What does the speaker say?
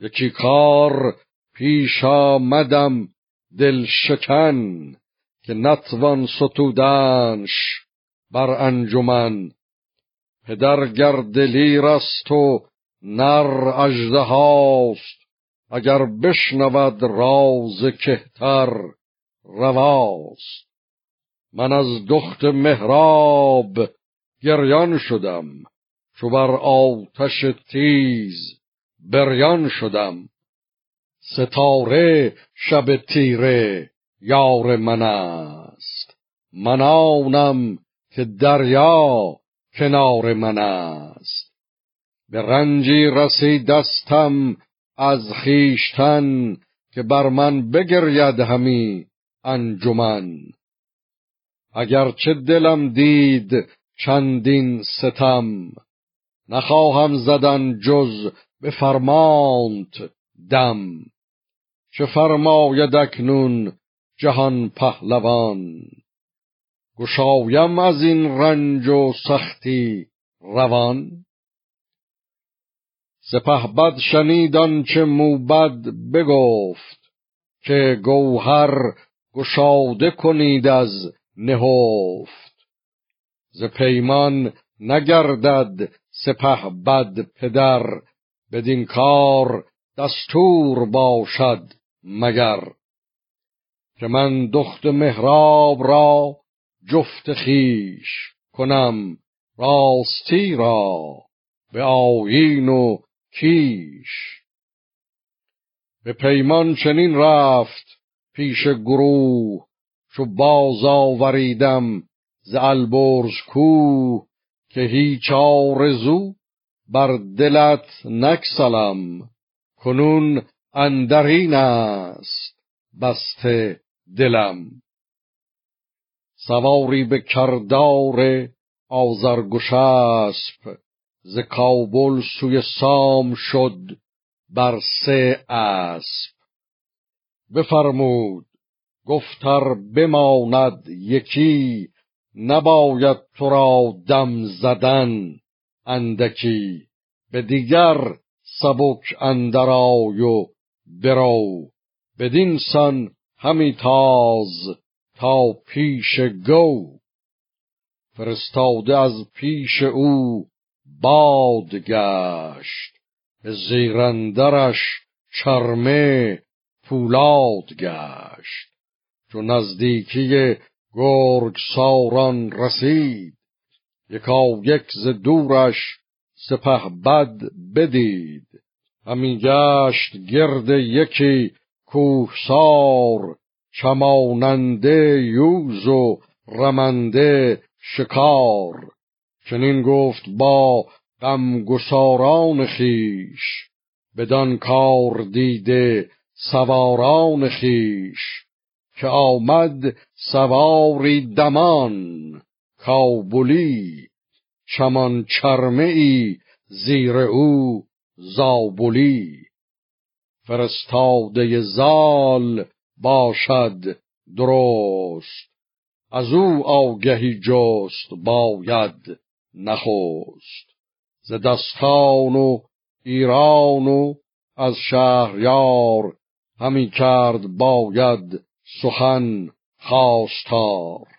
یکی کار پیش آمدم دل شکن، که نتوان ستودنش بر انجمن. پدر گر دلیر است و نر اژدهاست، اگر بشنود راز کهتر رواست. من از دخت محراب گریان شدم، چو بر آتش تیز بریان شدم. ستاره شب تیره یار من است، من آنم که دریا کنار من است. به رنجی رسیدستم از خویشتن، که بر من بگرید همی انجمن. اگر چه دلم دید چندین ستم، نخواهم زدن جز به فرمانت دم. چه فرماید اکنون جهان پهلوان، گشایم از این رنج و سختی روان. سپهبد شنید آنچه موبد بگفت، که گوهر گشاده کنید از نهفت. ز پیمان نگردد سپهبد پدر، بدین کار دستور باشد مگر. که من دخت محراب را جفت خویش کنم، راستی را به آیین و کیش. به پیمان چنین رفت پیش گروه، چو باز آوریدم ز البرز کوه. که هیچ آرزو بر دلت نگسلم، کنون اندرین است بسته دلم. سواری به کردار آذرگشسپ، ز کابل سوی سام شد بر 3 اسب. بفرمود گفتر بماند یکی، نباید تو را دم زدن اندکی. به دیگر سبک اندر آی و برو، بدین سان همی تاز تا پیش گو. فرستاده از پیش او باد گشت، زیراندرش چرمه پولاد گشت. چون نزدیکی گرگ ساران رسید، یکایک ز دورش سپهبد بدید. همی گشت گرد یکی کوهسار، چماننده یوز و رمنده شکار. چنین گفت با غمگساران خویش، بدان کار دیده سواران خویش. که آمد سواری دمان کابلی، چمان چرمه ای زیر او زابلی. فرستاده زال باشد درست، از او آگهی جست باید نخست. ز دستان و ایران و از شهریار، همی کرد باید سخن خواستار.